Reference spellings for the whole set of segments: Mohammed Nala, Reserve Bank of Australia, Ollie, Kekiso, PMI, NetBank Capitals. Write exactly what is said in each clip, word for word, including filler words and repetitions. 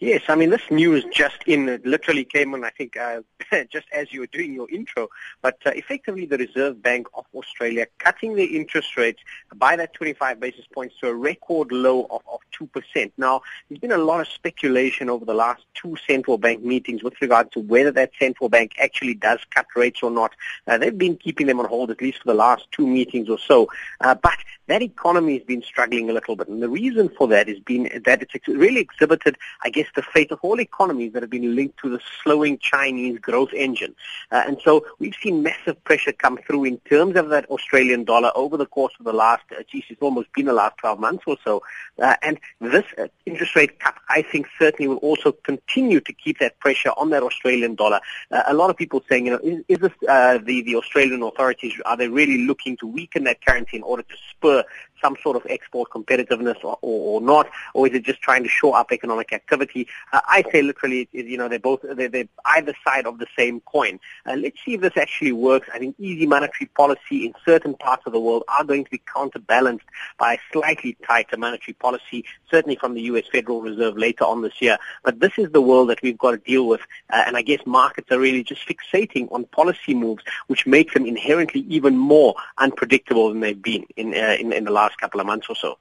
Yes, I mean, this news just in, it literally came on, I think, uh, just as you were doing your intro, but uh, effectively the Reserve Bank of Australia cutting the interest rates by that twenty-five basis points to a record low of, of two percent. Now, there's been a lot of speculation over the last two central bank meetings with regard to whether that central bank actually does cut rates or not. Uh, they've been keeping them on hold at least for the last two meetings or so, uh, but that economy has been struggling a little bit, and the reason for that has been that it's really exhibited, I guess, the fate of all economies that have been linked to the slowing Chinese growth engine. Uh, and so we've seen massive pressure come through in terms of that Australian dollar over the course of the last, uh, geez, it's almost been the last twelve months or so. Uh, and this uh, interest rate cut, I think, certainly will also continue to keep that pressure on that Australian dollar. Uh, a lot of people saying, you know, is, is this uh, the, the Australian authorities, are they really looking to weaken that currency in order to spur some sort of export competitiveness or, or, or not, or is it just trying to shore up economic activity? Uh, I say literally, you know, they're both, they're, they're either side of the same coin. Uh, let's see if this actually works. I think easy monetary policy in certain parts of the world are going to be counterbalanced by slightly tighter monetary policy, certainly from the U S Federal Reserve later on this year. But this is the world that we've got to deal with, uh, and I guess markets are really just fixating on policy moves, which make them inherently even more unpredictable than they've been in, uh, in, in the last couple of months or so.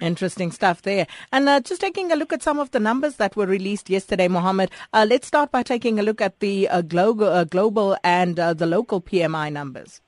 Interesting stuff there. And uh, just taking a look at some of the numbers that were released yesterday, Mohammed, uh, let's start by taking a look at the uh, global, uh, global and uh, the local P M I numbers.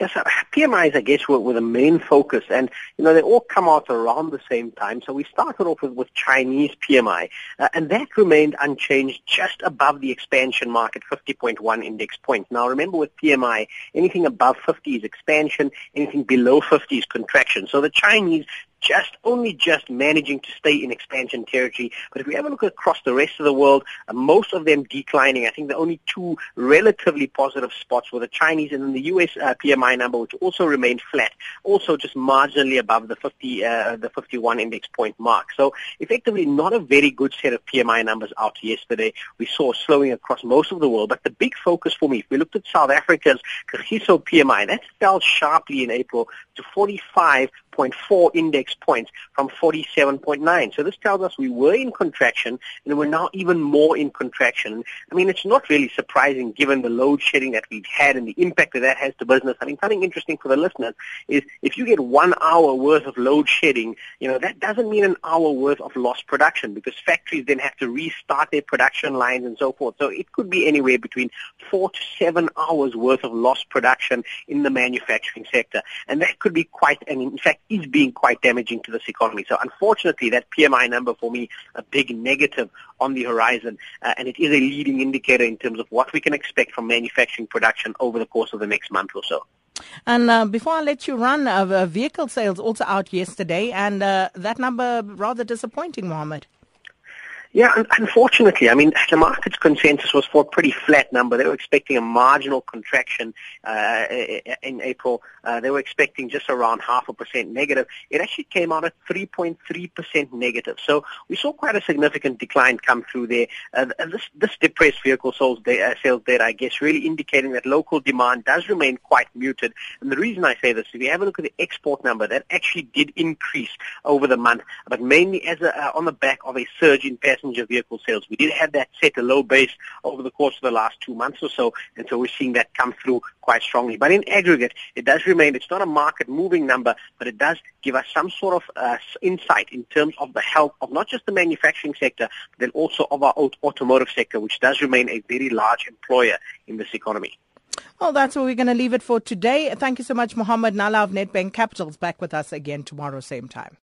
Yes, P M Is, I guess, were, were the main focus, and, you know, they all come out around the same time. So we started off with, with Chinese P M I, uh, and that remained unchanged just above the expansion market, fifty point one index points. Now, remember with P M I, anything above fifty is expansion, anything below fifty is contraction. So the Chinese just only just managing to stay in expansion territory. But if we have a look across the rest of the world, uh, most of them declining. I think the only two relatively positive spots were the Chinese and then the U S uh, P M I number, which also remained flat, also just marginally above the fifty, uh, the fifty-one index point mark. So effectively not a very good set of P M I numbers out yesterday. We saw slowing across most of the world. But the big focus for me, if we looked at South Africa's Kekiso P M I, that fell sharply in April to forty-five point four index points from forty-seven point nine. So this tells us we were in contraction and we're now even more in contraction. I mean, it's not really surprising given the load shedding that we've had and the impact that that has to business. I mean, something interesting for the listeners is if you get one hour worth of load shedding, you know, that doesn't mean an hour worth of lost production because factories then have to restart their production lines and so forth. So it could be anywhere between four to seven hours worth of lost production in the manufacturing sector. And that could be quite, and in fact, is being quite damaging to this economy. So unfortunately, that P M I number for me, a big negative on the horizon, uh, and it is a leading indicator in terms of what we can expect from manufacturing production over the course of the next month or so. And uh, before I let you run, uh, vehicle sales also out yesterday, and uh, that number rather disappointing, Mohammed. Yeah, un- unfortunately, I mean, the market's consensus was for a pretty flat number. They were expecting a marginal contraction uh, in April. Uh, they were expecting just around half a percent negative. It actually came out at three point three percent negative. So we saw quite a significant decline come through there. Uh, this, this depressed vehicle sales data, sales data, I guess, really indicating that local demand does remain quite muted. And the reason I say this, if you have a look at the export number, that actually did increase over the month, but mainly as a, uh, on the back of a surge in passenger vehicle sales. We did have that set a low base over the course of the last two months or so, and so we're seeing that come through quite strongly. But in aggregate, it does remain, it's not a market-moving number, but it does give us some sort of uh, insight in terms of the health of not just the manufacturing sector, but then also of our automotive sector, which does remain a very large employer in this economy. Well, that's where we're going to leave it for today. Thank you so much, Mohammed Nala of NetBank Capitals, back with us again tomorrow, same time.